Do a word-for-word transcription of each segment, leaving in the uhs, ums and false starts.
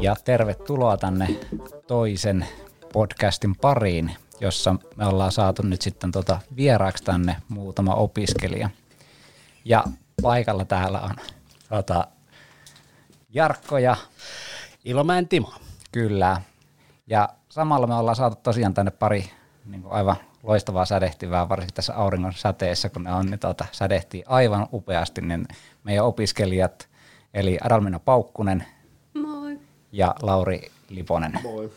Ja tervetuloa tänne toisen podcastin pariin, jossa me ollaan saatu nyt sitten tota vieraaksi tänne muutama opiskelija. Ja paikalla täällä on tota Jarkko ja Ilomäen Timo. Kyllä. Ja samalla me ollaan saatu tosiaan tänne pari niin kuin aivan loistavaa sädehtivää, varsinkin tässä auringon säteessä, kun ne on, niin tuota, sädehtii aivan upeasti, niin meidän opiskelijat, eli Adalmiina Paukkunen. Moi. Ja Lauri Liponen. Moi.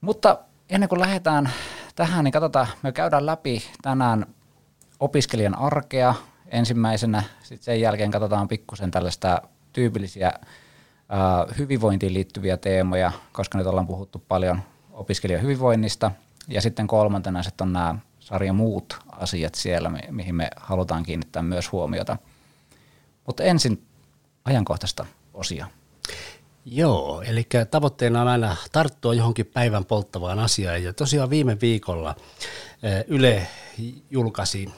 Mutta ennen kuin lähdetään tähän, niin katsotaan, me käydään läpi tänään opiskelijan arkea ensimmäisenä, sitten sen jälkeen katsotaan pikkusen tällaista tyypillisiä uh, hyvinvointiin liittyviä teemoja, koska nyt ollaan puhuttu paljon opiskelijan hyvinvoinnista. Ja sitten kolmantena sitten on nämä sarjan muut asiat siellä, mihin me halutaan kiinnittää myös huomiota. Mutta ensin ajankohtaista osia. Joo, eli tavoitteena on aina tarttua johonkin päivän polttavaan asiaan. Ja tosiaan viime viikolla Yle julkaisi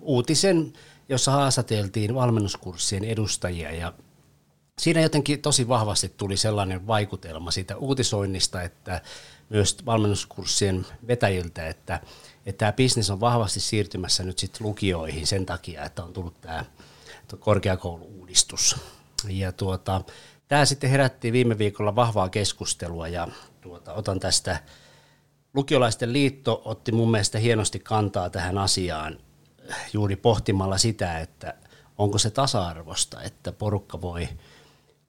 uutisen, jossa haastateltiin valmennuskurssien edustajia. Ja siinä jotenkin tosi vahvasti tuli sellainen vaikutelma siitä uutisoinnista, että myös valmennuskurssien vetäjiltä, että, että tämä bisnes on vahvasti siirtymässä nyt sitten lukioihin sen takia, että on tullut tämä korkeakoulu-uudistus. Ja tuota, tämä sitten herätti viime viikolla vahvaa keskustelua, ja tuota, otan tästä, lukiolaisten liitto otti mun mielestä hienosti kantaa tähän asiaan juuri pohtimalla sitä, että onko se tasa-arvosta, että porukka voi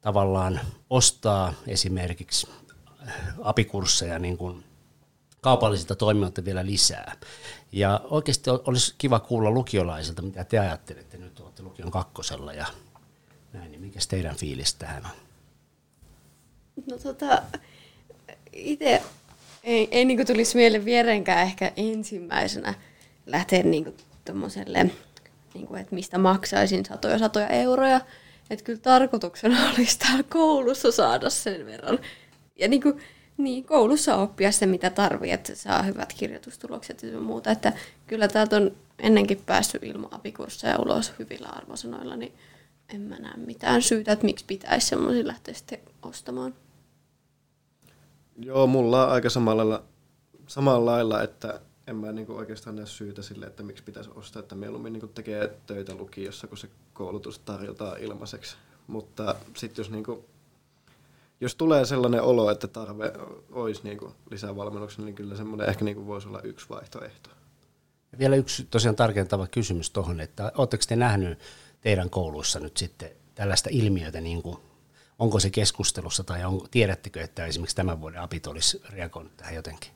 tavallaan ostaa esimerkiksi apikursseja niin kuin kaupallisilta toimijoilta vielä lisää. Ja oikeasti olisi kiva kuulla lukiolaisilta, mitä te ajattelette. Nyt olette lukion kakkosella ja näin, niin mikäs teidän fiilis tähän on? No tota, itse ei, ei niin kuin tulisi mieleen vierenkään ehkä ensimmäisenä lähteä niin kuin tommoselle, niin kuin, että mistä maksaisin satoja satoja euroja. Että kyllä tarkoituksena olisi täällä koulussa saada sen verran. Ja niin kuin, niin, koulussa oppia se, mitä tarvitsee, että saa hyvät kirjoitustulokset ja muuta. Että kyllä täältä on ennenkin päässyt ilman apikursseja ulos hyvillä arvosanoilla, niin en mä näe mitään syytä, että miksi pitäisi semmoisia lähteä sitten ostamaan. Joo, mulla on aika samalla lailla, samalla lailla että en mä niin kuin oikeastaan näe syytä sille, että miksi pitäisi ostaa. Että mieluummin niin kuin tekee töitä lukiossa, kun se koulutus tarjotaan ilmaiseksi. Mutta sitten jos niin kuin Jos tulee sellainen olo, että tarve olisi niinku lisävalmennuksen, niin kyllä semmoinen ehkä niinku voisi olla yksi vaihtoehto. Ja vielä yksi tosiaan tarkentava kysymys tuohon, että oletteko te nähnyt teidän kouluissa nyt sitten tällaista ilmiötä, niin kuin, onko se keskustelussa tai onko, tiedättekö, että esimerkiksi tämän vuoden apit olisi reagoinut tähän jotenkin?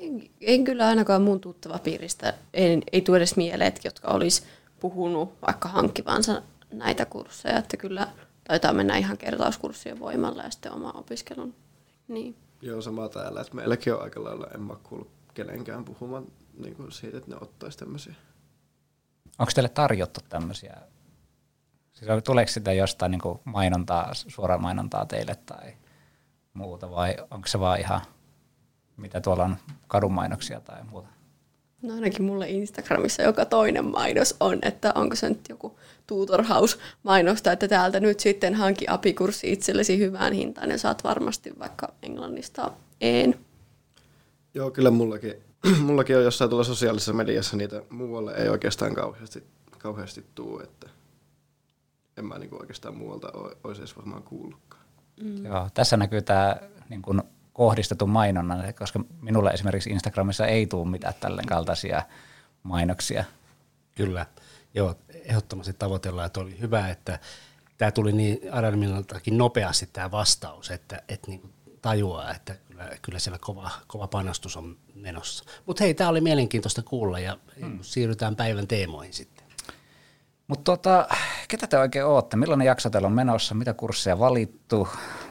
En, en kyllä ainakaan mun tuttava piiristä, ei, ei tule edes mieleen, että jotka olisi puhunut vaikka hankkivansa näitä kursseja, että kyllä taitaa mennä ihan kertauskurssien voimalla ja sitten oman opiskelun. Niin. Joo, sama täällä. Että meilläkin on aika lailla. En mä kuullut kenenkään puhumaan niin kuin siitä, että ne ottaisi tämmöisiä. Onko teille tarjottu tämmöisiä? Siis tuleeko sitä jostain niin kuin mainontaa, suoraan mainontaa teille tai muuta? Vai onko se vaan ihan, mitä tuolla on, kadunmainoksia tai muuta? No ainakin mulle Instagramissa joka toinen mainos on, että onko se nyt joku Tutorhouse mainosta, että täältä nyt sitten hanki apikurssi itsellesi hyvään hintaan ja saat varmasti vaikka englannista en. Joo, kyllä mullakin, mullakin on jossain tuolla sosiaalisessa mediassa niitä muualle ei oikeastaan kauheasti, kauheasti tule, että en mä niinku oikeastaan muualta olisi edes varmaan kuullutkaan. Mm. Joo, tässä näkyy tämä niin kun kohdistetun mainonnan, koska minulle esimerkiksi Instagramissa ei tule mitään tällen kaltaisia mainoksia. Kyllä, joo, ehdottomasti tavoitellaan, että oli hyvä, että tämä tuli niin Adalmiinaltakin nopeasti tämä vastaus, että et niinku tajuaa, että kyllä, kyllä siellä kova, kova panostus on menossa. Mutta hei, tämä oli mielenkiintoista kuulla ja hmm. siirrytään päivän teemoihin sitten. Mutta tota, ketä te oikein ootte? Millainen jakso teillä on menossa? Mitä kursseja valittu?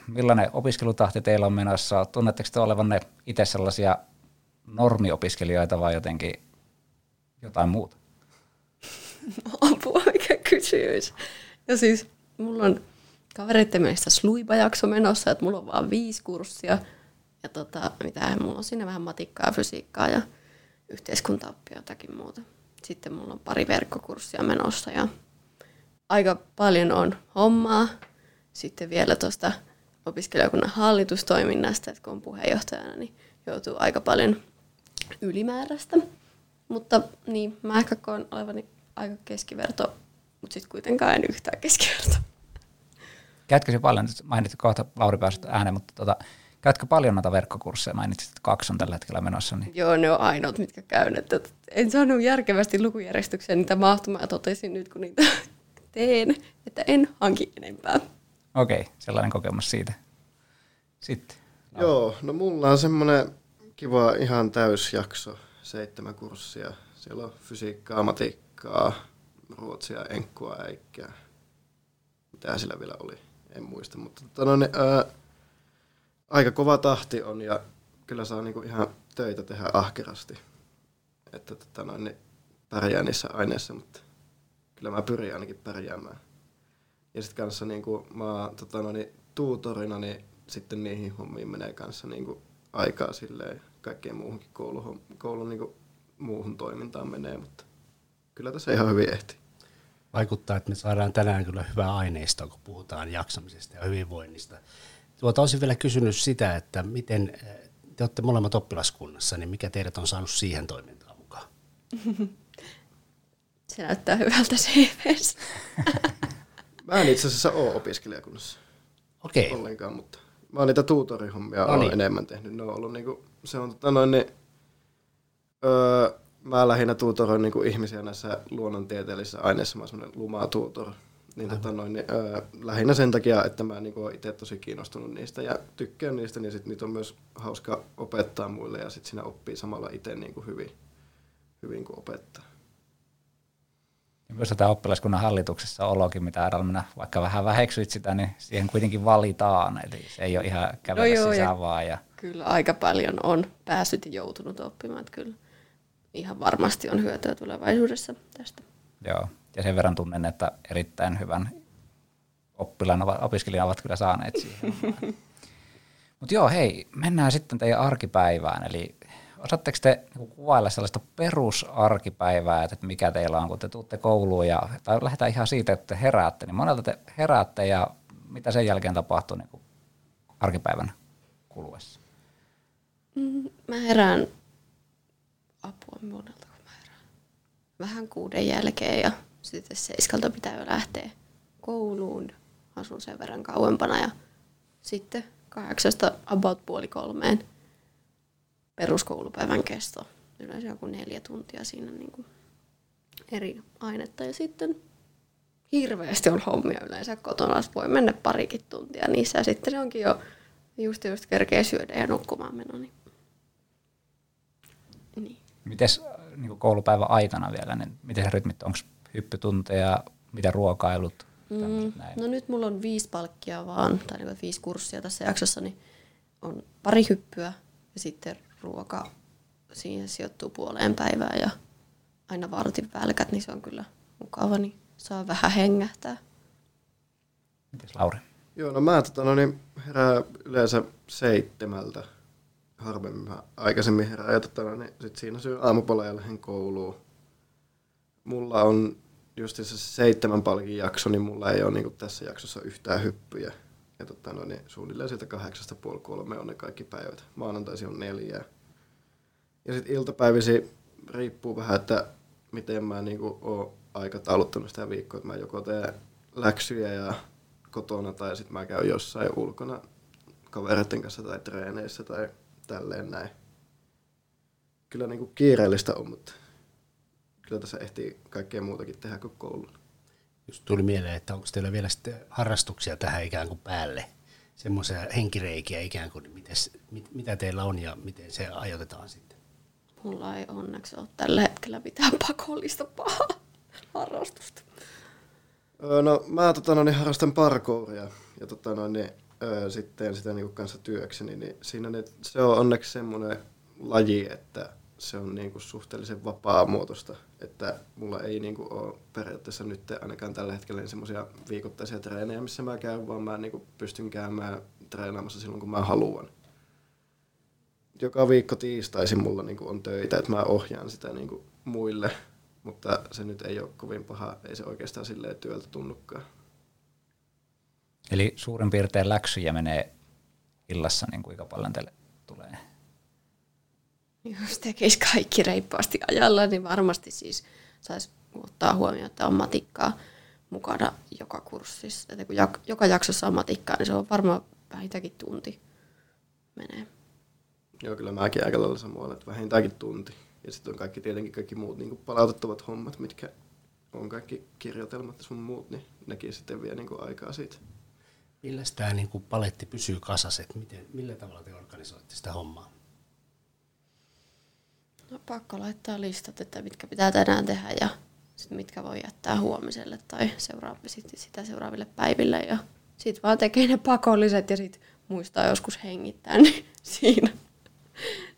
Millainen opiskelutahti teillä on menossa? Tunnetteko te olevanne itse sellaisia normiopiskelijoita vai jotenkin jotain muuta? Apua, mikä kysymys. Ja siis mulla on kavereiden mielestä sluiba-jakso menossa, että mulla on vaan viisi kurssia. Ja tota, mitähän mulla on siinä vähän matikkaa, fysiikkaa ja yhteiskuntaoppia jotakin muuta. Sitten mulla on pari verkkokurssia menossa ja aika paljon on hommaa. Sitten vielä tuosta opiskelijakunnan hallitustoiminnasta, että kun on puheenjohtajana, niin joutuu aika paljon ylimääräistä. Mutta niin, mä ehkä koen olevani aika keskiverto, mutta sitten kuitenkaan en yhtään keskiverto. Käytkö se paljon, mainitsit kohta Lauri päästä ääneen, mutta tota, käytkö paljon noita verkkokursseja? Mainitsit, että kaksi on tällä hetkellä menossa. Niin. Joo, ne on ainoat, mitkä käyn. Että en saanut järkevästi lukujärjestykseen niitä mahtumaa, totesin nyt, kun niitä teen, että en hanki enempää. Okei, sellainen kokemus siitä. Sitten. No. Joo, no mulla on semmoinen kiva ihan täysjakso, seitsemän kurssia. Siellä on fysiikkaa, matikkaa, ruotsia, enkkua, äikkää. Mitä sillä vielä oli, en muista. Mutta tota, no, ne, ää, aika kova tahti on ja kyllä saa niinku ihan töitä tehdä ahkerasti. Että tota, no, ne pärjää niissä aineissa, mutta kyllä mä pyrin ainakin pärjäämään. Ja sitten kanssa niinku mä tota, no, niin, tuutorina, niin sitten niihin hommiin menee kanssa niinku aikaa silleen. Kaikkeen muuhunkin kouluhom- koulun niinku muuhun toimintaan menee, mutta kyllä tässä ihan hyvin ehtii. Vaikuttaa, että me saadaan tänään kyllä hyvää aineistoa, kun puhutaan jaksamisesta ja hyvinvoinnista. Tuota, olisin vielä kysynyt sitä, että miten te olette molemmat oppilaskunnassa, niin mikä teidät on saanut siihen toimintaan mukaan? Se näyttää hyvältä C V:ssä. Mä en itse asiassa ole opiskelijakunnassa. Okei. Okay. Ollenkaan, mutta mä oon niitä tuutorihommia no niin. enemmän tehnyt. Ne on ollut niinku, se on tota noin, niin, öö, mä lähinnä tuutoroin niinku ihmisiä näissä luonnontieteellisissä aineissa. Mä oon semmoinen luma-tuutor. Niin, tota noin, niin, öö, lähinnä sen takia, että mä niinku oon itse tosi kiinnostunut niistä ja tykkään niistä, niin sit niitä on myös hauska opettaa muille ja sit siinä oppii samalla itse niinku hyvin, hyvin kuin opettaa. Ja myös tämä oppilaskunnan hallituksessa olokin, mitä Adalmiina vaikka vähän väheksyit sitä, niin siihen kuitenkin valitaan. Eli se ei ole ihan kävellä no sisään vaan. Ja... Kyllä aika paljon on päässyt ja joutunut oppimaan. Että kyllä ihan varmasti on hyötyä tulevaisuudessa tästä. Joo, ja sen verran tunnen, että erittäin hyvän oppilaan, opiskelijan ovat kyllä saaneet siihen. Mutta joo, hei, mennään sitten teidän arkipäivään. Eli... Osaatteko te kuvailla sellaista perusarkipäivää, että mikä teillä on, kun te tuutte kouluun, ja, tai lähdetään ihan siitä, että te heräätte, niin monelta te heräätte, ja mitä sen jälkeen tapahtuu niin arkipäivän kuluessa? Mä herään apua monelta, kun mä herään. Vähän kuuden jälkeen, ja sitten seiskalta pitää jo lähteä kouluun, asun sen verran kauempana, ja sitten kahdeksasta about puoli kolmeen. Peruskoulupäivän kesto, yleensä joku neljä tuntia siinä niin kuin eri ainetta. Ja sitten hirveästi on hommia yleensä kotona, voi mennä parikin tuntia niissä. Ja sitten se onkin jo just, just kerkeä syödä ja nukkumaan meno. Niin. Niin. Mites niin koulupäivän aikana vielä, niin miten se rytmit, onko hyppytunteja, mitä ruokailut? Mm, no nyt mulla on viisi palkkia vaan, tai niin viisi kurssia tässä jaksossa, niin on pari hyppyä. Ja sitten ruoka, siihen sijoittuu puoleen päivään ja aina vartin välkät, niin se on kyllä mukava, niin saa vähän hengähtää. Mites Lauri? Joo, no mä tota, no niin, herään yleensä seitsemältä, harvemmin mä aikaisemmin herään, ja tota, no niin, sit siinä syyn aamupala ja lähden kouluun. Mulla on just se seitsemän palkin jakso, niin mulla ei ole niin kuin tässä jaksossa yhtään hyppyjä. Ja totta, no niin, suunnilleen sieltä kahdeksasta puoli kolme on ne kaikki päivät. Maanantaisi on neljää. Ja sitten iltapäivisi riippuu vähän, että miten mä niinku oon aikatauluttanut sitä viikkoa. Että mä joko teen läksyjä ja kotona tai sitten mä käyn jossain ulkona kavereiden kanssa tai treeneissä tai tälleen näin. Kyllä niinku kiireellistä on, mutta kyllä tässä ehtii kaikkea muutakin tehdä kuin koululla. Just tuli mieleen, että onko teillä vielä sitten harrastuksia tähän ikään kuin päälle, semmoisia henkireikiä ikään kuin, mites, mit, mitä teillä on ja miten se ajoitetaan sitten? Mulla ei onneksi ole tällä hetkellä mitään pakollista pahaa harrastusta. No mä tota, no, niin harrastan parkouria ja tota, no, niin, ö, sitten sitä niin kuin kanssa työkseni, niin siinä niin, se on onneksi semmoinen laji, että se on niinku suhteellisen vapaamuotoista, että mulla ei niinku ole periaatteessa nyt ainakaan tällä hetkellä niin semmoisia viikoittaisia treenejä, missä mä käyn, vaan mä niinku pystyn käymään treenaamassa silloin, kun mä haluan. joka viikko tiistaisin mulla niin kuin on töitä, että mä ohjaan sitä niin kuin muille, mutta se nyt ei ole kovin paha, ei se oikeastaan silleen työltä tunnukaan. Eli suurin piirtein läksyjä menee illassa, niin kuinka paljon teille tulee? Jos tekisi kaikki reippaasti ajalla, niin varmasti siis saisi ottaa huomioon, että on matikkaa mukana joka kurssissa. Että kun joka jaksossa on matikkaa, niin se on varmaan vähintäänkin tunti menee. Joo, kyllä mäkin aika lailla samoilla, että vähintäänkin tunti. Ja sitten on kaikki, tietenkin kaikki muut niin kuin palautettavat hommat, mitkä on kaikki kirjoitelmat ja sun muut, niin nekin sitten vie niin kuin aikaa siitä. Milläs tämä niin kuin paletti pysyy kasassa? Miten, millä tavalla te organisoitte sitä hommaa? No, pakko laittaa listat, että mitkä pitää tänään tehdä ja sit mitkä voi jättää huomiselle tai seuraavalle, sitä seuraaville päiville. Ja sit vaan tekee ne pakolliset ja sit muistaa joskus hengittää, niin siinä.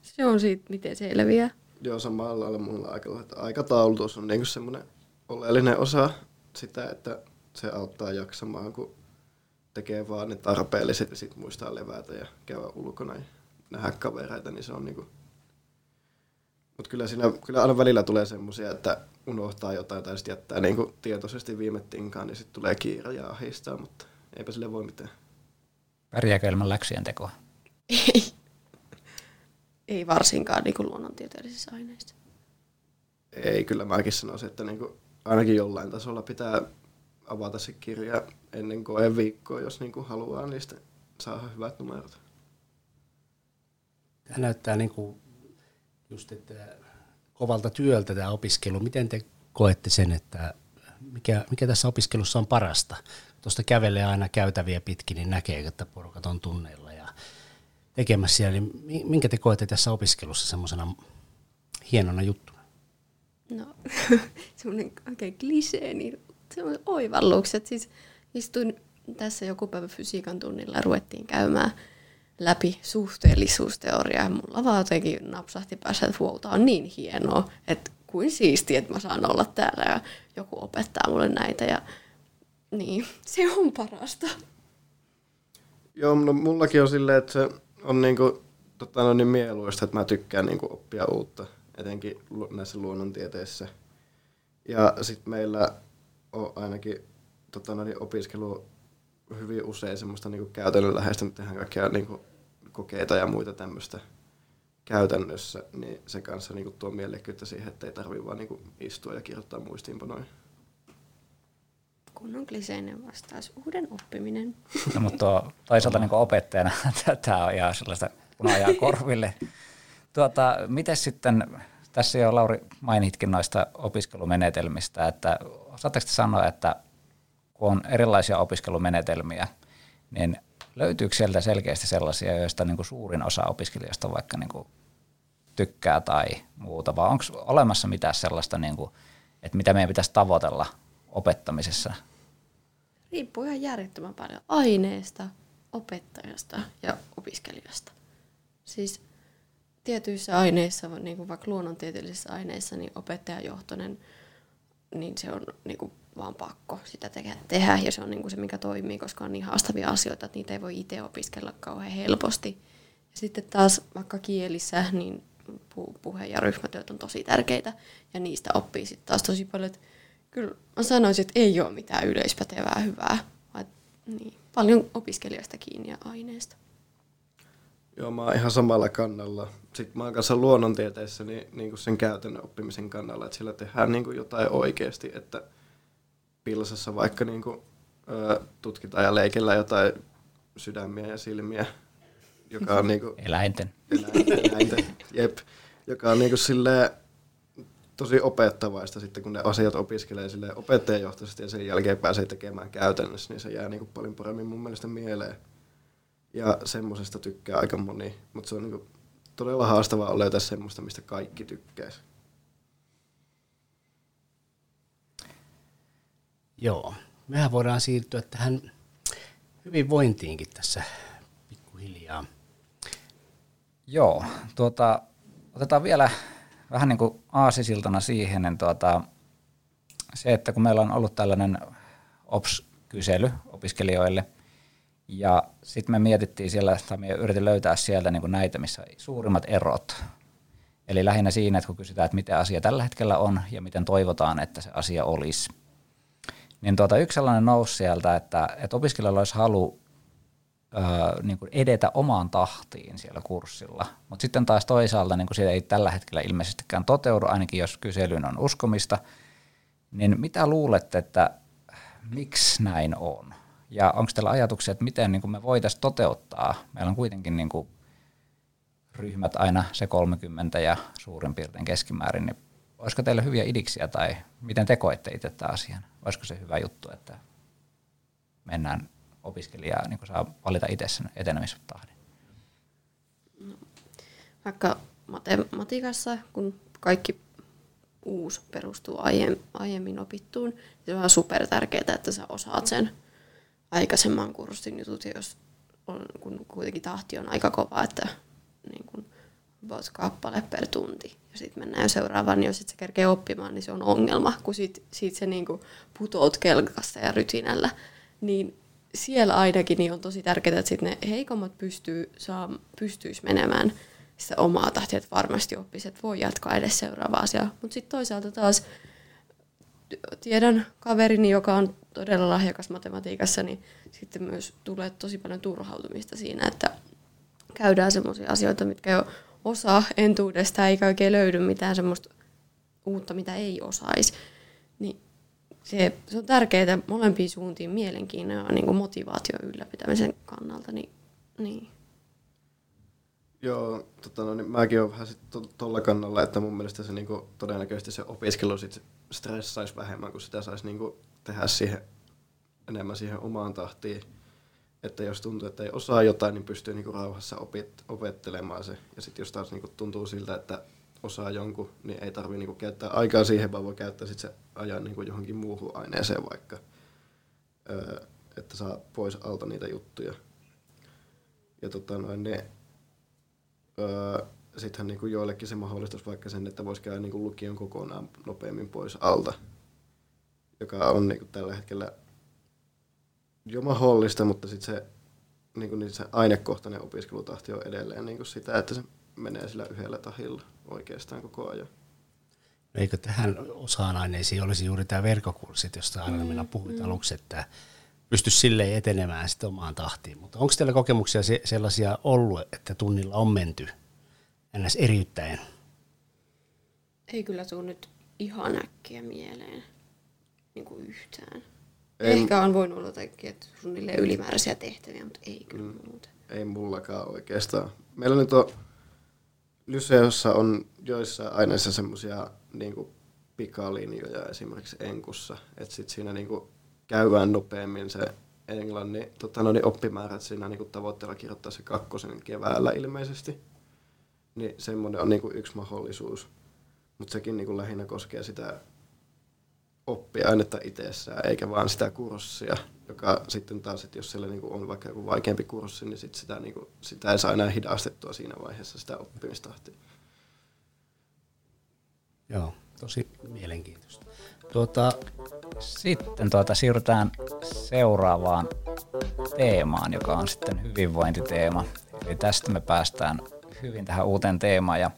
Se on siitä, miten selviää. Joo, samalla lailla mulla aika, että aikataulutus on niinku semmoinen oleellinen osa sitä, että se auttaa jaksamaan, kun tekee vaan ne tarpeelliset ja sit muistaa levätä ja käydä ulkona ja nähdä kavereita, niin se on niinku. Mutta kyllä siinä kyllä aina välillä tulee semmoisia, että unohtaa jotain tai sitten jättää niinku tietoisesti viime tinkaan, niin sitten tulee kiire ja ahistaa, mutta eipä sille voi mitään. Pärjääkö ilman läksien tekoa? Ei. Ei varsinkaan niinku luonnontieteellisissä aineissa. Ei, kyllä mäkin sanoisin, että niinku ainakin jollain tasolla pitää avata se kirja ennen koe viikkoa, jos niinku haluaa, niin sitten saada hyvät numerot. Tämä näyttää niinku just, että kovalta työltä tämä opiskelu. Miten te koette sen, että mikä, mikä tässä opiskelussa on parasta? Tuosta kävelee aina käytäviä pitkin, niin näkee, että porukat on tunneilla ja tekemässä siellä. Niin minkä te koette tässä opiskelussa semmoisena hienona juttuna? No, semmoinen oikein klisee, niin semmoinen oivallukset. Siis istuin tässä joku päivä fysiikan tunnilla, ruvettiin käymään läpi suhteellisuusteoriaa ja mulla vaan jotenkin napsahti päässä, että wow, tää on niin hienoa, että kuin siistiä, että mä saan olla täällä ja joku opettaa mulle näitä ja niin, se on parasta. Joo, no mullakin on silleen, että se on niinku, totta, no niin mieluista, että mä tykkään niinku oppia uutta, etenkin näissä luonnontieteissä. Ja sit meillä on ainakin totta, no niin opiskelu hyvin usein semmoista niinku käytännönläheistä, mutta tehdään kaikkia niinku kokeita ja muita tämmöistä käytännössä, niin se kanssa niinku tuo mielekkyyttä siihen, että ei tarvitse vaan niinku istua ja kirjoittaa muistiinpanoja. Kun on kliseinen vastaus, uuden oppiminen. No, mutta tuo, toisaalta niinku opettajana tämä on ihan sellaista punajaa korville. Tuota, miten sitten, tässä jo Lauri mainitkin noista opiskelumenetelmistä, että osaatteko sanoa, että kun on erilaisia opiskelumenetelmiä, niin löytyykö sieltä selkeästi sellaisia, joista niin kuin suurin osa opiskelijoista vaikka niin kuin tykkää tai muuta, vai onko olemassa mitään sellaista, niin kuin, että mitä meidän pitäisi tavoitella opettamisessa? Riippuu ihan järjettömän paljon aineesta, opettajasta ja opiskelijasta. Siis tietyissä aineissa, niin kuin vaikka luonnontieteellisissä aineissa, niin opettajajohtoinen, niin se on niin kuin vaan pakko sitä tehdä ja se on niinku se, mikä toimii, koska on niin haastavia asioita, että niitä ei voi itse opiskella kauhean helposti. Ja sitten taas vaikka kielissä, niin puhe- ja ryhmätyöt on tosi tärkeitä ja niistä oppii sitten taas tosi paljon. Että kyllä mä sanoisin, että ei ole mitään yleispätevää hyvää, vaan niin, paljon opiskelijoista kiinni ja aineesta. Joo, mä oon ihan samalla kannalla. Sitten mä oon kanssa luonnontieteissä niin, niin sen käytännön oppimisen kannalla, että sillä tehdään niin jotain oikeasti, että pilsassa vaikka niin kuin, ö, tutkitaan ja leikellään jotain sydämiä ja silmiä, joka on niin kuin, eläinten. Eläinten, eläinten jep, joka on niin kuin silleen tosi opettavaista sitten, kun ne asiat opiskelee silleen opettajajohtaisesti ja sen jälkeen pääsee tekemään käytännössä, niin se jää niin kuin paljon paremmin mun mielestä mieleen. Ja semmoisesta tykkää aika moni, mutta se on niin kuin todella haastavaa löytää semmoista, mistä kaikki tykkäisi. Joo, mehän voidaan siirtyä tähän hyvinvointiinkin tässä pikkuhiljaa. Joo, tuota, otetaan vielä vähän niin kuin aasisiltana siihen, niin tuota, se, että kun meillä on ollut tällainen O P S-kysely opiskelijoille, Ja sitten me mietittiin siellä, tai me yritin löytää sieltä niin kuin näitä, missä suurimmat erot. Eli lähinnä siinä, että kun kysytään, että mitä asia tällä hetkellä on ja miten toivotaan, että se asia olisi. Niin tuota, yksi sellainen nousi sieltä, että, että opiskelijoilla olisi halu öö, niin kuin edetä omaan tahtiin siellä kurssilla. Mutta sitten taas toisaalta niin kuin siellä ei tällä hetkellä ilmeisestikään toteudu, ainakin jos kyselyyn on uskomista. Niin mitä luulette, että miksi näin on? Ja onko teillä ajatuksia, että miten niin kuin me voitaisiin toteuttaa? Meillä on kuitenkin niin kuin ryhmät aina se kolmekymmentä ja suurin piirtein keskimäärin, niin olisiko teillä hyviä idiksiä tai miten te koette itse tämän asian? Olisiko se hyvä juttu, että mennään opiskelijaa, niin kun saa valita itse sen etenemistahdin? No, vaikka matematiikassa, kun kaikki uusi perustuu aiemmin opittuun, niin se on super tärkeää, että sä osaat sen aikaisemman kurssin jutut, ja jos on, kun kuitenkin tahti on aika kova, että niin kuin voit kappale per tunti ja sitten mennään seuraavaan, niin jos et se kerkee oppimaan, niin se on ongelma, kun sit, sit se niin kuin putout kelkasta ja rytinällä. Niin siellä ainakin niin on tosi tärkeää, että sit ne heikommat pystyy, saa, pystyis menemään sitä omaa tahtia, että varmasti oppisi, että voi jatkaa edes seuraavaa asiaa. Mutta sitten toisaalta taas tiedän kaverini, joka on todella lahjakas matematiikassa, niin sitten myös tulee tosi paljon turhautumista siinä, että käydään semmoisia asioita, mitkä jo osaa entuudesta, eikä oikein löydy mitään semmoista uutta, mitä ei osaisi. Niin se, se on tärkeää molempiin suuntiin mielenkiinnon ja niin kuin motivaation ylläpitämisen kannalta. Niin, niin. Joo, tota no, niin mäkin olen vähän tuolla to, kannalla, että mun mielestä se niin kuin, todennäköisesti se opiskelu sit stressaisi vähemmän, kun sitä saisi niin kuin, tehdä siihen, enemmän siihen omaan tahtiin. Että jos tuntuu, että ei osaa jotain, niin pystyy niinku rauhassa opet- opettelemaan se. Ja sitten jos taas niinku tuntuu siltä, että osaa jonkun, niin ei tarvitse niinku käyttää aikaa siihen, vaan voi käyttää sit se ajan niinku johonkin muuhun aineeseen vaikka. Öö, että saa pois alta niitä juttuja. Ja tota noin, niin, öö, sittenhän niinku joillekin se mahdollistaisi vaikka sen, että voisi käydä niinku lukion kokonaan nopeammin pois alta, joka on niinku tällä hetkellä jo mahdollista, mutta sitten se, niin niin se ainekohtainen opiskelutahti on edelleen niin sitä, että se menee sillä yhdellä tahilla oikeastaan koko ajan. No eikö tähän osaan aineisiin olisi juuri tämä verkkokurssit, josta Adalmiina mm, puhuit mm. aluksi, että pystyisi silleen etenemään sitten omaan tahtiin. Mutta onko teillä kokemuksia se, sellaisia ollut, että tunnilla on menty ns. Eriyttäen? Ei kyllä tule nyt ihan äkkiä mieleen niin kuin yhtään. En. Ehkä on voinut olla jotakin, että suunnilleen ylimääräisiä tehtäviä, mutta ei kyllä mm, muuta. Ei mullakaan oikeastaan. Meillä nyt on lyseossa on joissain aineissa semmoisia niinku pikalinjoja esimerkiksi enkussa. Että sitten siinä niinku käydään nopeammin se englannin tota, no niin oppimäärät siinä niinku tavoitteella kirjoittaa se kakkosen keväällä ilmeisesti. Niin semmoinen on niinku yksi mahdollisuus. Mutta sekin niinku lähinnä koskee sitä oppiainetta itsessään, eikä vaan sitä kurssia, joka sitten taas, että jos siellä on vaikka joku vaikeampi kurssi, niin sit sitä, sitä ei saa enää hidastettua siinä vaiheessa sitä oppimistahtia. Joo, tosi mielenkiintoista. Tuota, sitten tuota, siirrytään seuraavaan teemaan, joka on sitten hyvinvointiteema. Eli tästä me päästään hyvin tähän uuteen teemaan. Ja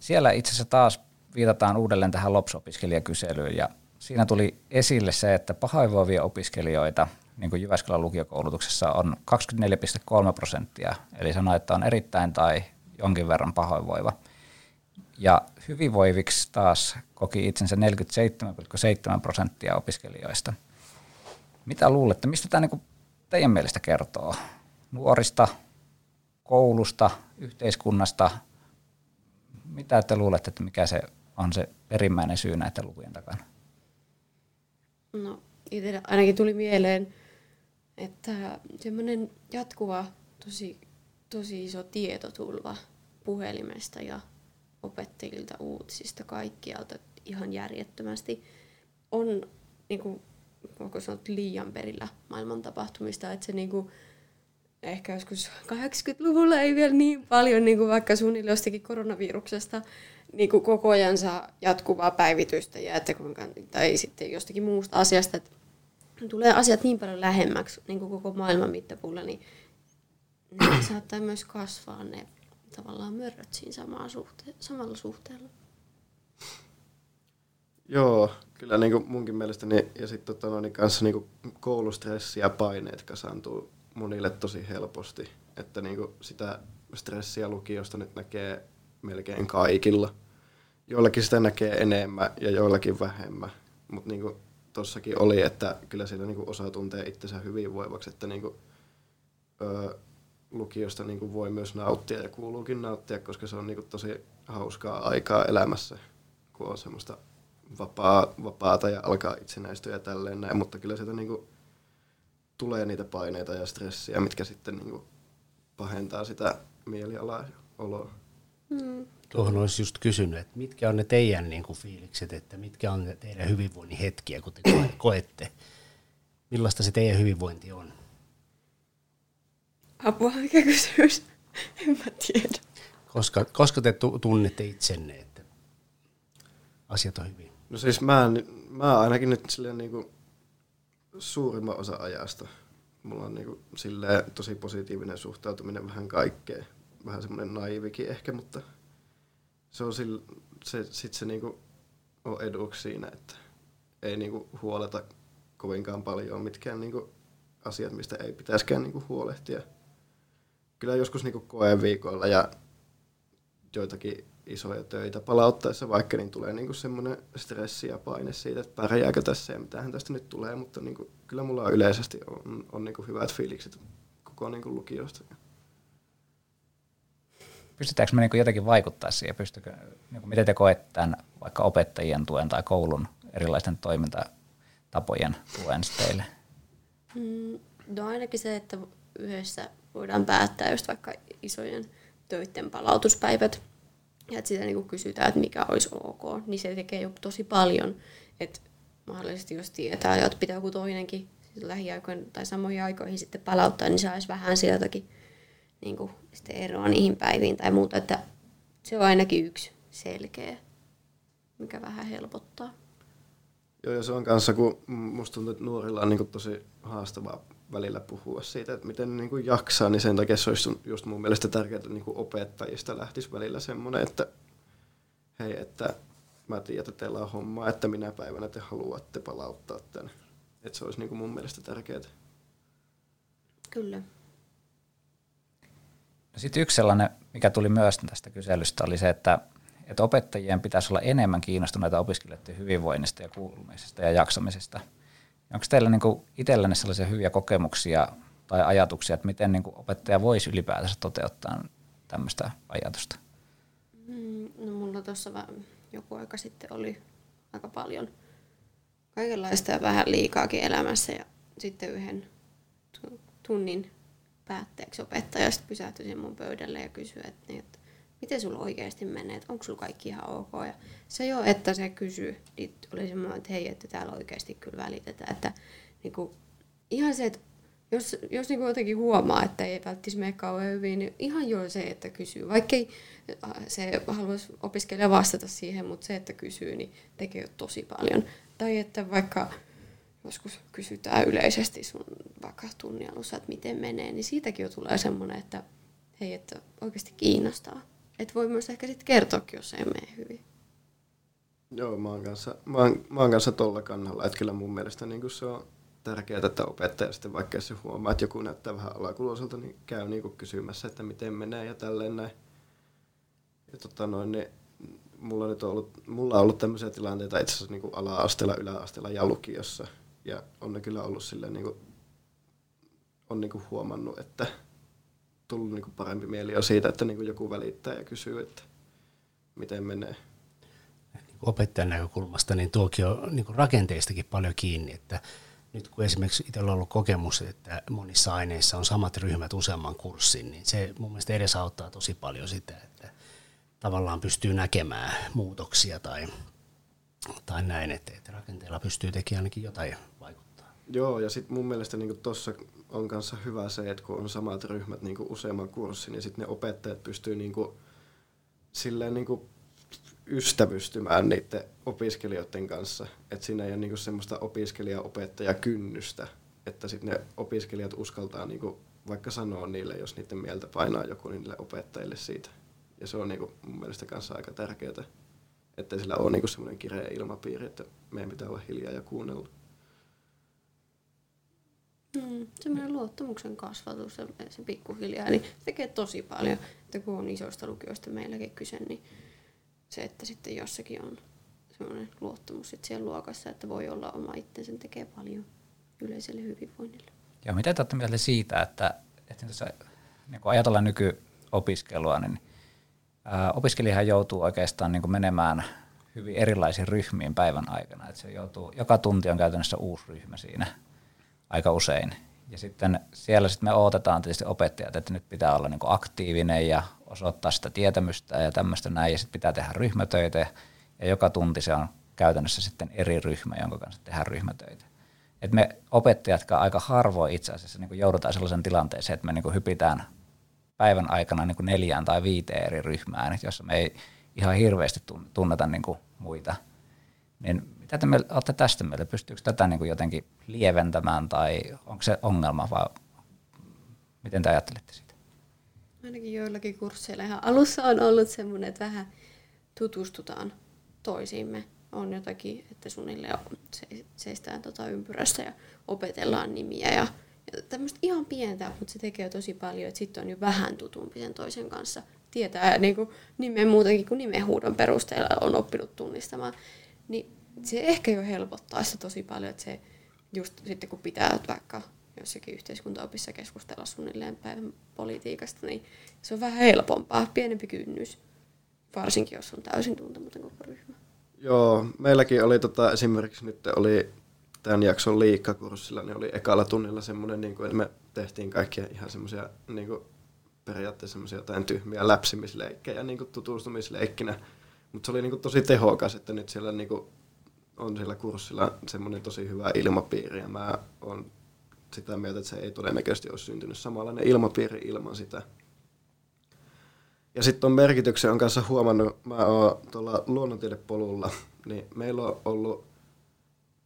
siellä itse asiassa taas viitataan uudelleen tähän L O P S-opiskelijakyselyyn ja siinä tuli esille se, että pahoinvoivia opiskelijoita niin kuin Jyväskylän lukiokoulutuksessa on kaksikymmentäneljä pilkku kolme prosenttia, eli sanoi, että on erittäin tai jonkin verran pahoinvoiva. Ja hyvinvoiviksi taas koki itsensä neljäkymmentäseitsemän pilkku seitsemän prosenttia opiskelijoista. Mitä luulette, mistä tämä niin kuin teidän mielestä kertoo? Nuorista, koulusta, yhteiskunnasta? Mitä te luulette, että mikä se on se perimmäinen syy näiden lukujen takana? No, itsellä ainakin tuli mieleen, että semmoinen jatkuva, tosi, tosi iso tietotulva puhelimesta ja opettajilta, uutisista, kaikkialta ihan järjettömästi on, niin kuin, voiko sanoa, liian perillä maailman tapahtumista, että se niin kuin, ehkä joskus kahdeksankymmentäluvulla ei vielä niin paljon, niin kuin vaikka suunnilleen jostakin koronaviruksesta, niin kuin koko ajan saa jatkuvaa päivitystä ja että kuinka, tai sitten jostakin muusta asiasta, että tulee asiat niin paljon lähemmäksi niin kuin koko maailman mittapuulla, niin ne saattaa myös kasvaa ne tavallaan mörröt siinä samaa suhte- samalla suhteella. Joo, kyllä niin kuin munkin mielestäni, ja sitten tota, no, niin kanssa niin kuin koulustressi ja paineet kasaantuu monille tosi helposti, että niin kuin sitä stressiä lukiosta nyt näkee melkein kaikilla. Joillakin sitä näkee enemmän ja joillakin vähemmän, mutta niin kuin tossakin oli, että kyllä siellä niin kuin osa tuntee itsensä hyvinvoivaksi, että niin kuin, ö, lukiosta niin kuin voi myös nauttia ja kuuluukin nauttia, koska se on niin kuin tosi hauskaa aikaa elämässä, kun on semmoista vapaa, vapaata ja alkaa itsenäistyä ja tälleen näin, mutta kyllä sieltä niin kuin tulee niitä paineita ja stressiä, mitkä sitten niin kuin pahentaa sitä mielialaa ja oloa. Mm. Tuohon olisi just kysynyt, että mitkä on ne teidän niin kuin fiilikset, että mitkä on ne teidän hyvinvoinnin hetkiä, kun te koette. Millaista se teidän hyvinvointi on? Apua, mikä kysymys? En mä tiedä. Koska, koska te tunnette itsenne, että asiat on hyvin? No siis mä, mä ainakin nyt silleen niin kuin suurimman osan ajasta. Mulla on niin kuin silleen tosi positiivinen suhtautuminen vähän kaikkeen. Vähän semmoinen naivikin ehkä, mutta se on sille, se, sit se niinku on eduksi siinä, että ei niinku huoleta kovinkaan paljon mitkään niinku asiat, mistä ei pitäisikään niinku huolehtia. Kyllä joskus niinku koeviikoilla ja joitakin isoja töitä palauttaessa vaikka, niin tulee niinku semmoinen stressi ja paine siitä, että pärjääkö tässä ja mitähän tästä nyt tulee, mutta niinku, kyllä mulla on yleisesti on, on niinku hyvät fiilikset koko niinku lukiosta. Pystytäänkö me niinku jotenkin vaikuttaa siihen? Pystykö, niinku, miten te koette tämän vaikka opettajien tuen tai koulun erilaisten toimintatapojen tuen teille? Mm, no ainakin se, että yhdessä voidaan päättää just vaikka isojen töiden palautuspäivät. Ja että sitä niinku kysytään, että mikä olisi ok. Niin se tekee jo tosi paljon. Että mahdollisesti jos tietää, että pitää joku toinenkin lähiaikoihin tai samoihin aikoihin sitten palauttaa, niin saisi vähän sieltäkin niinku sitten eroa niihin päiviin tai muuta, että se on ainakin yksi selkeä, mikä vähän helpottaa. Joo, ja se on kanssa, kun musta tuntuu, että nuorilla on niinku tosi haastavaa välillä puhua siitä, että miten niinku jaksaa, niin sen takia se olisi just mun mielestä tärkeää, että niinku opettajista lähtisi välillä semmoinen, että hei, että mä tiedän, että teillä on hommaa, että minä päivänä te haluatte palauttaa tän. Että se olisi niinku mun mielestä tärkeää. Kyllä. Sitten yksi sellainen, mikä tuli myös tästä kyselystä, oli se, että, että opettajien pitäisi olla enemmän kiinnostuneita opiskelijoiden hyvinvoinnista ja kuulumisesta ja jaksamisesta. Onko teillä niin kuin itsellänne sellaisia hyviä kokemuksia tai ajatuksia, että miten niin kuin opettaja voisi ylipäätänsä toteuttaa tämmöistä ajatusta? No, mulla tuossa joku aika sitten oli aika paljon kaikenlaista ja vähän liikaakin elämässä, ja sitten yhden tunnin päätteeksi opettaja sitten pysähtyi siihen mun pöydälle ja kysyi, että, että miten sulla oikeasti menee, että onko sulla kaikki ihan ok. Ja se jo, että se kysyi, niin oli semmoinen, että hei, että täällä oikeasti kyllä välitetään. Että, niin kuin, ihan se, että jos, jos niin kuin jotenkin huomaa, että ei välttämättä mene kauhean hyvin, niin ihan jo se, että kysyy. Vaikkei se haluaisi opiskelija vastata siihen, mutta se, että kysyy, niin tekee jo tosi paljon. Tai että vaikka joskus kysytään yleisesti sun vaikka tunnin alussa, että miten menee, niin siitäkin jo tulee semmoinen, että hei, että oikeasti kiinnostaa. Että voi myös ehkä sitten kertoakin, jos ei mene hyvin. Joo, mä oon kanssa, mä oon, mä oon kanssa tolla kannalla. Että kyllä mun mielestä niin kun se on tärkeää, että opettaja sitten vaikka se huomaa, että joku näyttää vähän alakuloiselta, niin käy niin kun kysymässä, että miten menee ja tälleen näin. Ja tota noin, niin mulla, nyt on ollut, mulla on ollut tämmöisiä tilanteita itse asiassa niin kun ala-asteella, yläasteella ja lukiossa. Ja on ne kyllä ollut silleen, niin kuin, on niin kuin huomannut, että tullut niin kuin parempi mieli jo siitä, että niin kuin joku välittää ja kysyy, että miten menee. Opettajan näkökulmasta niin tuokin on niin kuin rakenteistakin paljon kiinni, että nyt kun esimerkiksi itsellä on ollut kokemus, että monissa aineissa on samat ryhmät useamman kurssin, niin se mun mielestä edesauttaa tosi paljon sitä, että tavallaan pystyy näkemään muutoksia tai Tai näin, että rakenteella pystyy tekemään ainakin jotain vaikuttaa. Joo, ja sitten mun mielestä niin tuossa on kanssa hyvä se, että kun on samat ryhmät niin useamman kurssin, niin sitten ne opettajat pystyy niin silleen niin ystävystymään niiden opiskelijoiden kanssa. Että siinä ei ole niinku semmoista opiskelija-opettajakynnystä, että sitten ne opiskelijat uskaltaa niinku vaikka sanoa niille, jos niiden mieltä painaa joku, niin niille opettajille siitä. Ja se on niinku mun mielestä kanssa aika tärkeää, ettei sillä ole niinku semmoinen kireä ilmapiiri, että meidän pitää olla hiljaa ja kuunnella. Mm, semmoinen luottamuksen kasvatus, se pikkuhiljaa, niin se tekee tosi paljon. Että kun on isoista lukioista meilläkin kyse, niin se, että sitten jossakin on semmoinen luottamus sitten siellä luokassa, että voi olla oma itsensä, tekee paljon yleiselle hyvinvoinnille. Ja mitä te olette mieltä siitä, että, että tässä, niin kun ajatellaan nykyopiskelua, niin ää, opiskelijahan joutuu oikeastaan niin kun menemään hyvin erilaisiin ryhmiin päivän aikana. Että se joutuu, joka tunti on käytännössä uusi ryhmä siinä aika usein. Ja sitten siellä sit me odotetaan tietysti opettajat, että nyt pitää olla niinku aktiivinen ja osoittaa sitä tietämystä ja tämmöistä näin. Ja sitten pitää tehdä ryhmätöitä. Ja joka tunti se on käytännössä sitten eri ryhmä, jonka kanssa tehdään ryhmätöitä. Et me opettajatkaan aika harvoin itse asiassa niinku joudutaan sellaisen tilanteeseen, että me niinku hypitään päivän aikana niinku neljään tai viiteen eri ryhmään, jossa me ei ihan hirveästi tunneta niinku muita. Niin mitä te olette tästä mieltä? Pystyykö tätä niin kuin jotenkin lieventämään tai onko se ongelma vai miten te ajattelette siitä? Ainakin joillakin kursseilla ihan alussa on ollut semmoinen, että vähän tutustutaan toisiimme. On jotakin, että suunnilleen seistään tuota ympyrässä ja opetellaan nimiä ja, ja tämmöistä ihan pientä, mutta se tekee tosi paljon, että sitten on jo vähän tutumpi sen toisen kanssa. Tietää niin kuin nimen muutenkin kuin nimenhuudon perusteella on oppinut tunnistamaan. Niin se ehkä jo helpottaa sitä tosi paljon, että se just sitten kun pitää vaikka jossakin yhteiskuntaopissa keskustella suunnilleen päivän politiikasta, niin se on vähän helpompaa, pienempi kynnys, varsinkin jos on täysin tuntematon koko ryhmä. Joo, meilläkin oli tota, esimerkiksi nyt oli tämän jakson liikkakurssilla, niin oli ekalla tunnilla semmoinen, niin kuin, että me tehtiin kaikkia ihan semmoisia niin kuin periaatteessa semmoisia jotain tyhmiä läpsimisleikkejä niin kuin tutustumisleikkinä. Mutta se oli niinku tosi tehokas, että nyt siellä niinku on siellä kurssilla semmoinen tosi hyvä ilmapiiri. Ja mä oon sitä mieltä, että se ei todennäköisesti olisi syntynyt samanlainen ilmapiiri ilman sitä. Ja sitten on merkityksen on kanssa huomannut, mä oon tuolla luonnontiedepolulla, niin meillä on ollut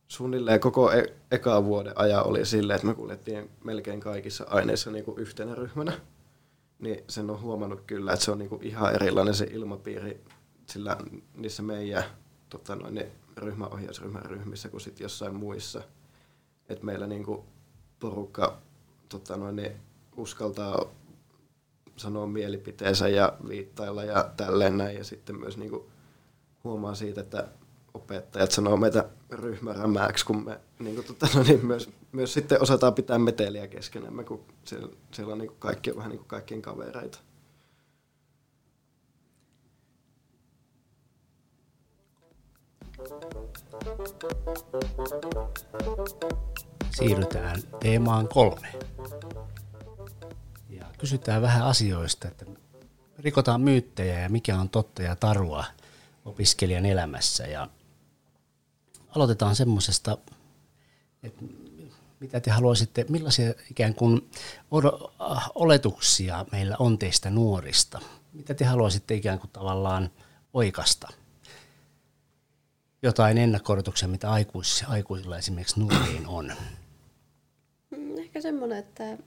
suunnilleen koko e- eka vuoden ajan oli silleen, että me kuljettiin melkein kaikissa aineissa niinku yhtenä ryhmänä. Niin sen on huomannut kyllä, että se on niinku ihan erilainen se ilmapiiri. Sillä niissä meidän tota noin, ryhmäohjausryhmän ryhmissä kuin sit jossain muissa. Et meillä niinku porukka tota noin, uskaltaa sanoa mielipiteensä ja viittailla ja tälleen näin. Ja sitten myös niinku huomaa siitä, että opettajat sanoo meitä ryhmärämääksi, kun me niinku, tota noin, myös, myös sitten osataan pitää meteliä keskenämme, kun siellä, siellä on niinku kaikki, vähän niinku kaikkien kavereita. Siirrytään teemaan kolme. Ja kysytään vähän asioista, että rikotaan myyttejä ja mikä on totta ja tarua opiskelijan elämässä. Ja aloitetaan semmoisesta, että mitä te haluaisitte, millaisia ikään kuin oletuksia meillä on teistä nuorista? Mitä te haluaisitte ikään kuin tavallaan oikaista? Jotain ennakkoodotuksia, mitä aikuis, aikuisilla esimerkiksi nuoriin on? Ehkä semmoinen, että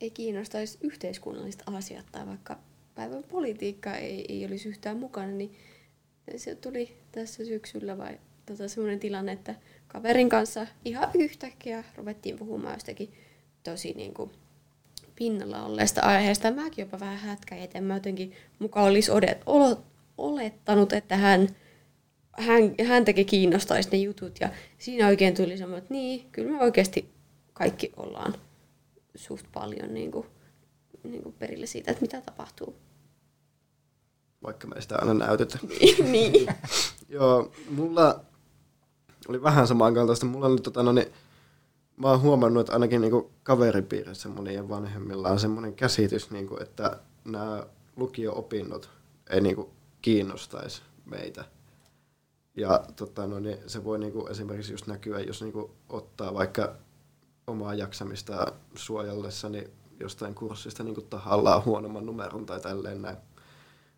ei kiinnostaisi yhteiskunnalliset asiat tai vaikka päivän politiikka ei, ei olisi yhtään mukana, niin se tuli tässä syksyllä vai tota, semmoinen tilanne, että kaverin kanssa ihan yhtäkkiä ruvettiin puhumaan jostakin tosi niin kuin pinnalla olleesta aiheesta. Mäkin jopa vähän hätkäin, että mä jotenkin mukaan olisi olettanut, että hän Hän, häntäkin kiinnostaisi ne jutut ja siinä oikein tuli semmoinen, että niin, kyllä me oikeasti kaikki ollaan suht paljon niin kuin, niin kuin perillä siitä, että mitä tapahtuu. Vaikka me sitä aina näytetä. Niin. Joo, mulla oli vähän samankaltaista. Mulla oli, tota, no, niin, mä oon huomannut, että ainakin niin kuin kaveripiirissä monien vanhemmilla on semmoinen käsitys, niin kuin, että nämä lukio-opinnot ei niin kuin kiinnostaisi meitä. Ja tota, no, niin se voi niinku esimerkiksi just näkyä, jos niinku ottaa vaikka omaa jaksamista suojallessa niin jostain kurssista niinku tahallaan huonomman numeron tai tälleen näin.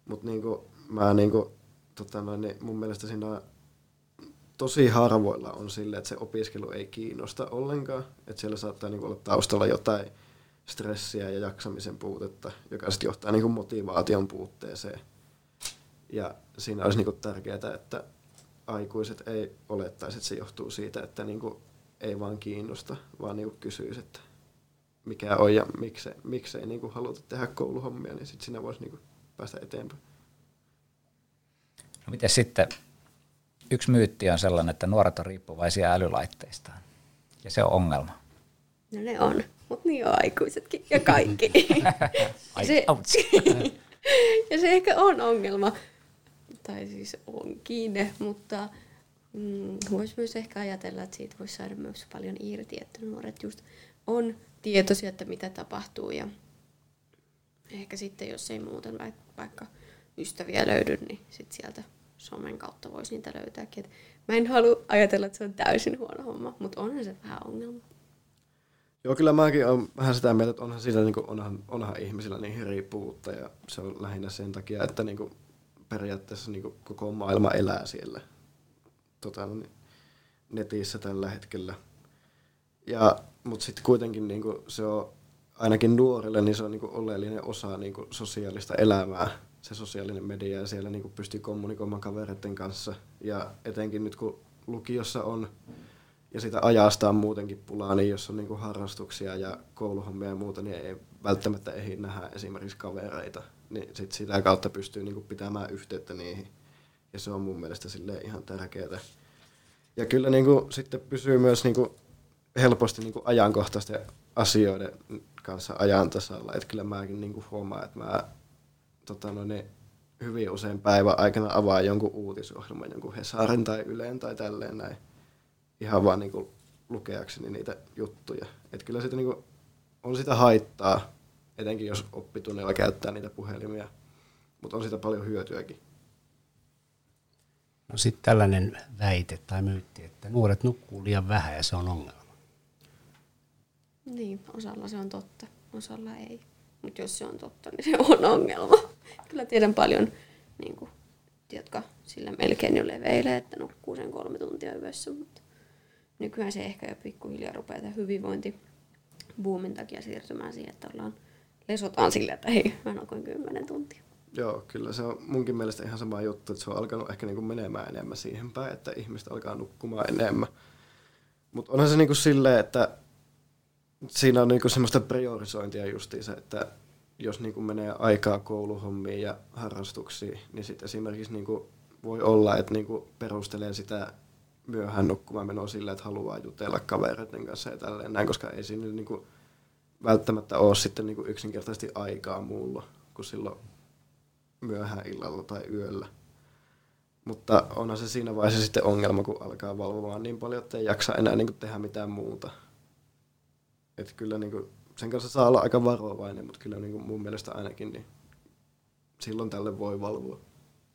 Mutta niinku, mä niinku tota noin, mun mielestä siinä tosi harvoilla on silleen, että se opiskelu ei kiinnosta ollenkaan. Että siellä saattaa niin kuin olla taustalla jotain stressiä ja jaksamisen puutetta, joka sitten johtaa niin kuin motivaation puutteeseen. Ja siinä olisi niin kuin tärkeää, että aikuiset ei olettaisi, että se johtuu siitä, että niin kuin ei vaan kiinnosta, vaan niin kuin kysyisi, että mikä on ja miksei, miksei niin kuin haluta tehdä kouluhommia, niin sitten siinä voisi niin kuin päästä eteenpäin. No miten sitten? Yksi myytti on sellainen, että nuoret on riippuvaisia älylaitteistaan. Ja se on ongelma. No ne on, mutta niin on aikuisetkin ja kaikki. ja, se, ja se ehkä on ongelma. Tai siis onkin, mutta mm, voisi myös ehkä ajatella, että siitä voisi saada myös paljon irti, että nuoret just on tietoisia, että mitä tapahtuu. Ja ehkä sitten, jos ei muuten vaikka ystäviä löydy, niin sitten sieltä somen kautta voisi niitä löytääkin. Et mä en halua ajatella, että se on täysin huono homma, mutta onhan se vähän ongelma. Joo, kyllä mäkin olen vähän sitä mieltä, että onhan, siitä, niin kuin, onhan, onhan ihmisillä niihin riippuvuutta, ja se on lähinnä sen takia, että niin kuin, periaatteessa niin kuin, koko maailma elää siellä tota, niin, netissä tällä hetkellä. Ja, mutta sitten kuitenkin niin kuin, se on ainakin nuorille niin se on niin kuin, oleellinen osa niin kuin, sosiaalista elämää. Se sosiaalinen media ja siellä niinku pystyy kommunikoimaan kavereiden kanssa. Ja etenkin nyt kun lukiossa on ja sitä ajasta on muutenkin pulaa, niin jos on niinku harrastuksia ja kouluhommia ja muuta, niin ei välttämättä ehdi nähdä esimerkiksi kavereita. Niin sit sitä kautta pystyy niinku pitämään yhteyttä niihin. Ja se on mun mielestä ihan tärkeää. Ja kyllä niinku sitten pysyy myös niinku helposti niinku ajankohtaisten asioiden kanssa ajan tasalla. Et kyllä mäkin niinku huomaan, että mä Tota, no niin, hyvin usein päivän aikana avaa jonkun uutisohjelman, jonkun Hesarin tai Yleen tai tälleen näin. Ihan vaan niin kuin lukeakseni niitä juttuja. Et kyllä siitä niin kuin on sitä haittaa, etenkin jos oppitunneilla käyttää niitä puhelimia, mutta on siitä paljon hyötyäkin. No sitten tällainen väite tai myytti, että nuoret nukkuu liian vähän ja se on ongelma. Niin, osalla se on totta, osalla ei. Mutta jos se on totta, niin se on ongelma. Kyllä tiedän paljon, niin kun, jotka sillä melkein jo leveilee, että nukkuu sen kolme tuntia yössä. Mutta nykyään se ehkä jo pikkuhiljaa rupeaa tämän hyvinvointibuumin takia siirtymään siihen, että ollaan lesotaan sillä, että hei, mä nukuin kymmenen tuntia. Joo, kyllä se on munkin mielestä ihan sama juttu, että se on alkanut ehkä niin kuin menemään enemmän siihen päin, että ihmiset alkaa nukkumaan enemmän. Mutta onhan se niin kuin silleen, että siinä on niinku semmoista priorisointia justiinsa, että jos niinku menee aikaa kouluhommiin ja harrastuksiin, niin sitten esimerkiksi niinku voi olla, että niinku perustelee sitä myöhään nukkumaan menoa sillä, että haluaa jutella kavereiden kanssa ja tälleen näin, koska ei siinä niinku välttämättä ole sitten niinku yksinkertaisesti aikaa muulla kuin silloin myöhään illalla tai yöllä. Mutta onhan se siinä vaiheessa sitten ongelma, kun alkaa valvomaan niin paljon, että ei jaksa enää niinku tehdä mitään muuta. Että kyllä niinku sen kanssa saa olla aika varovainen, mutta kyllä niinku mun mielestä ainakin niin silloin tälle voi valvoa.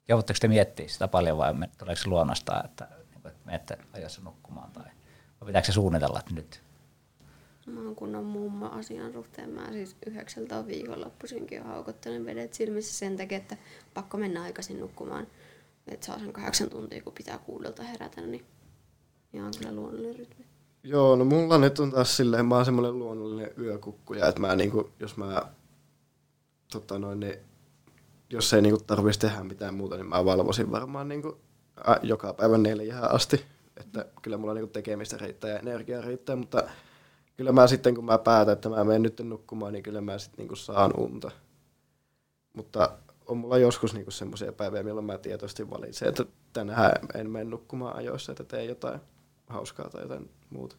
Joudutteko te miettimään sitä paljon vai tuleeko se luonnostaan, että menette ajassa nukkumaan tai vai pitääkö se suunnitella nyt? Mä oon kunnon mummo asian suhteen. Mä siis yhdeksältä on viikonloppuisinkin jo haukottanut vedet silmissä sen takia, että pakko mennä aikaisin nukkumaan. Että saa sen kahdeksan tuntia, kun pitää kuudelta herätä, niin ihan kyllä luonnollinen rytmi. Joo, no mulla nyt on taas silleen, mä oon semmoinen luonnollinen yökukkuja, että mä niinku, jos mä, tota noin, niin, jos ei niinku tarvitsisi tehdä mitään muuta, niin mä valvoisin varmaan niinku a, joka päivä neljään asti, että kyllä mulla niinku tekemistä riittää ja energiaa riittää, mutta kyllä mä sitten kun mä päätän, että mä menen nyt nukkumaan, niin kyllä mä sitten niinku saan unta, mutta on mulla joskus niinku semmoisia päiviä, milloin mä tietoisesti valitsen, että tänään en mene nukkumaan ajoissa, että teen jotain hauskaa tai jotain muuta.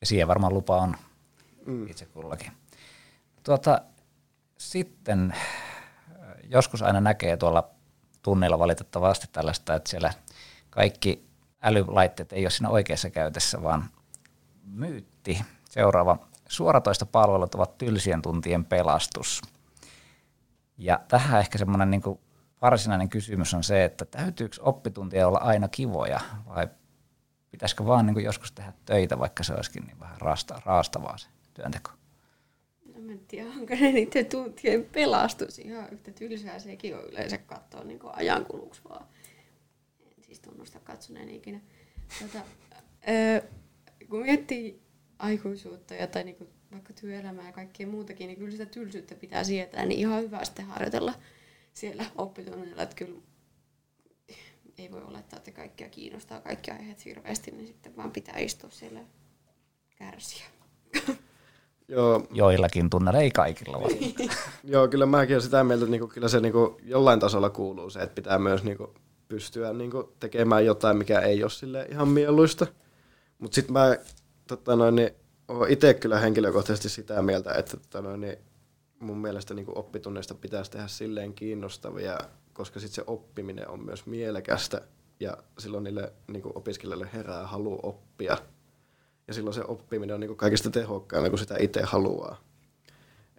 Ja siihen varmaan lupa on mm. itse kullakin. Tuota, sitten joskus aina näkee tuolla tunneilla valitettavasti tällaista, että siellä kaikki älylaitteet ei ole siinä oikeassa käytössä, vaan myytti. Seuraava. Suoratoistopalvelut ovat tylsien tuntien pelastus. Ja tähän ehkä semmoinen niin kuin varsinainen kysymys on se, että täytyykö oppituntia olla aina kivoja vai pitäisikö vaan niin joskus tehdä töitä, vaikka se olisikin niin vähän raasta, raastavaa se työnteko? mä en tiedä, onko ne niiden tuntien pelastus ihan yhtä tylsää. Sekin on yleensä katsoa niin kuin ajankuluksi vaan. En siis tunnusta katsoneen ikinä. Tota, öö, kun miettii aikuisuutta ja tai niin kuin vaikka työelämää ja kaikkea muutakin, niin kyllä sitä tylsyyttä pitää sietää. Niin ihan hyvä sitten harjoitella siellä oppitunneilla. Että kyllä ei voi olettaa, että kaikkia kiinnostaa kaikki aiheet hirveästi, niin sitten vaan pitää istua siellä kärsiä. Joo. Joillakin tunneilla, ei kaikilla vaan. Joo, kyllä mäkin olen sitä mieltä, että niinku, kyllä se niinku, jollain tasolla kuuluu se, että pitää myös niinku, pystyä niinku, tekemään jotain, mikä ei ole sille ihan mieluista. Mutta sitten mä tota noin, niin, olen itse kyllä henkilökohtaisesti sitä mieltä, että tota noin, niin, mun mielestä niinku, oppitunneista pitäisi tehdä silleen kiinnostavia, koska sitten se oppiminen on myös mielekästä ja silloin niille niinku, opiskelijoille herää halu oppia. Ja silloin se oppiminen on niin kuin kaikista tehokkaana, kun sitä itse haluaa.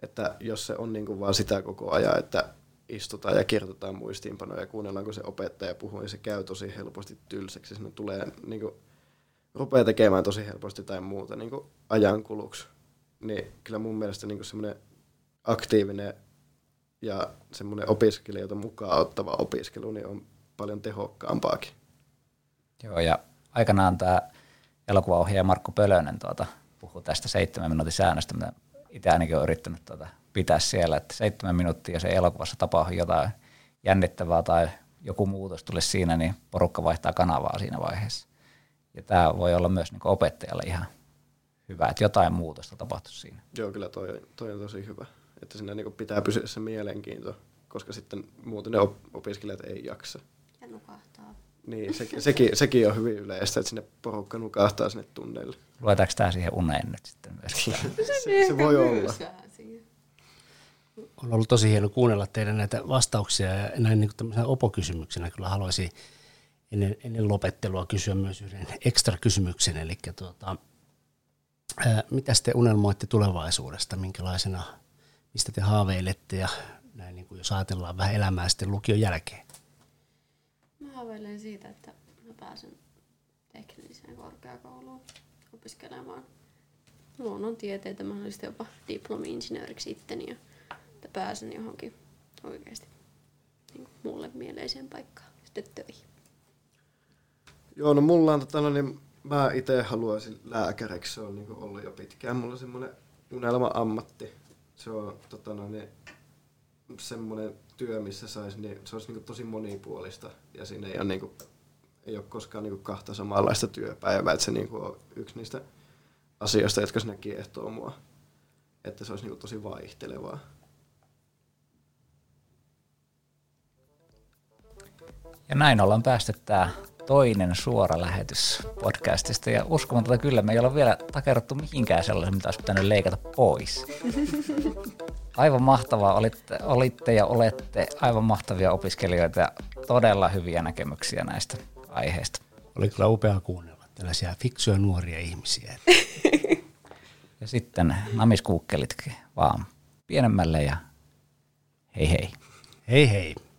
Että jos se on niin kuin vaan sitä koko ajan, että istutaan ja kirjoitetaan muistiinpanoja ja kuunnellaan, kun se opettaja puhuu, niin se käy tosi helposti tylsäksi. Sinne tulee, niin kuin, rupeaa tekemään tosi helposti tai muuta niin kuin ajankuluksi. Niin kyllä mun mielestä niin kuin semmoinen aktiivinen ja semmoinen opiskelijoita mukaan ottava opiskelu niin on paljon tehokkaampaakin. Joo, ja aikanaan tämä elokuvaohjaaja Markku Pölönen tuota, puhuu tästä seitsemän minuutin säännöstä, mitä itse ainakin olen yrittänyt tuota, pitää siellä, että seitsemän minuuttia se elokuvassa tapahtuu jotain jännittävää tai joku muutos tulisi siinä, niin porukka vaihtaa kanavaa siinä vaiheessa. Ja tämä voi olla myös niin kuin opettajalle ihan hyvä, että jotain muutosta tapahtuu siinä. Joo, kyllä toi, toi on tosi hyvä, että siinä niin kuin pitää pysyä se mielenkiinto, koska sitten muuten ne opiskelijat ei jaksa. Ja nukahtaa. Niin, sekin, sekin, sekin on hyvin yleistä, että sinne porukka nukahtaa sinne tunneille. Luetaanko tämä siihen uneen nyt sitten myöskin? se, se voi olla. On ollut tosi hieno kuunnella teidän näitä vastauksia ja näin niin tämmöisenä opokysymyksenä kyllä haluaisin ennen, ennen lopettelua kysyä myös yhden ekstra kysymyksen. Eli tuota, ää, mitä te unelmoitte tulevaisuudesta, minkälaisena, mistä te haaveilette ja näin niin kuin jos ajatellaan vähän elämää sitten lukion jälkeen? Haaveilen siitä, että mä pääsen tekniseen korkeakouluun opiskelemaan luonnontieteitä. Mä olin sitten jopa diplomi-insinööriksi itteni ja että pääsen johonkin oikeasti niin mulle mieleiseen paikkaan sitten töihin. Joo, no mulla on tota, no, niin mä itse haluaisin lääkäriksi, se on niin ollut jo pitkään. Mulla on semmoinen unelma-ammatti, se on tota, no, niin, semmoinen työ, missä sais, niin se olisi niin tosi monipuolista ja siinä ei ole, niin kuin, ei ole koskaan niin kahta samanlaista työpäivää, että se niin on yksi niistä asioista, jotka siinä kiehtoo mua, että se olisi niin tosi vaihtelevaa. Ja näin ollaan päästy tämä toinen suora lähetys podcastista ja uskomatonta kyllä me ei ole vielä takerrottu mihinkään sellaisen, mitä olisi pitänyt leikata pois. Aivan mahtavaa. Olitte, olitte ja olette aivan mahtavia opiskelijoita ja todella hyviä näkemyksiä näistä aiheista. Oli kyllä upea kuunnella tällaisia fiksuja nuoria ihmisiä. Ja sitten namiskuukkelitkin vaan pienemmälle ja hei hei. Hei hei.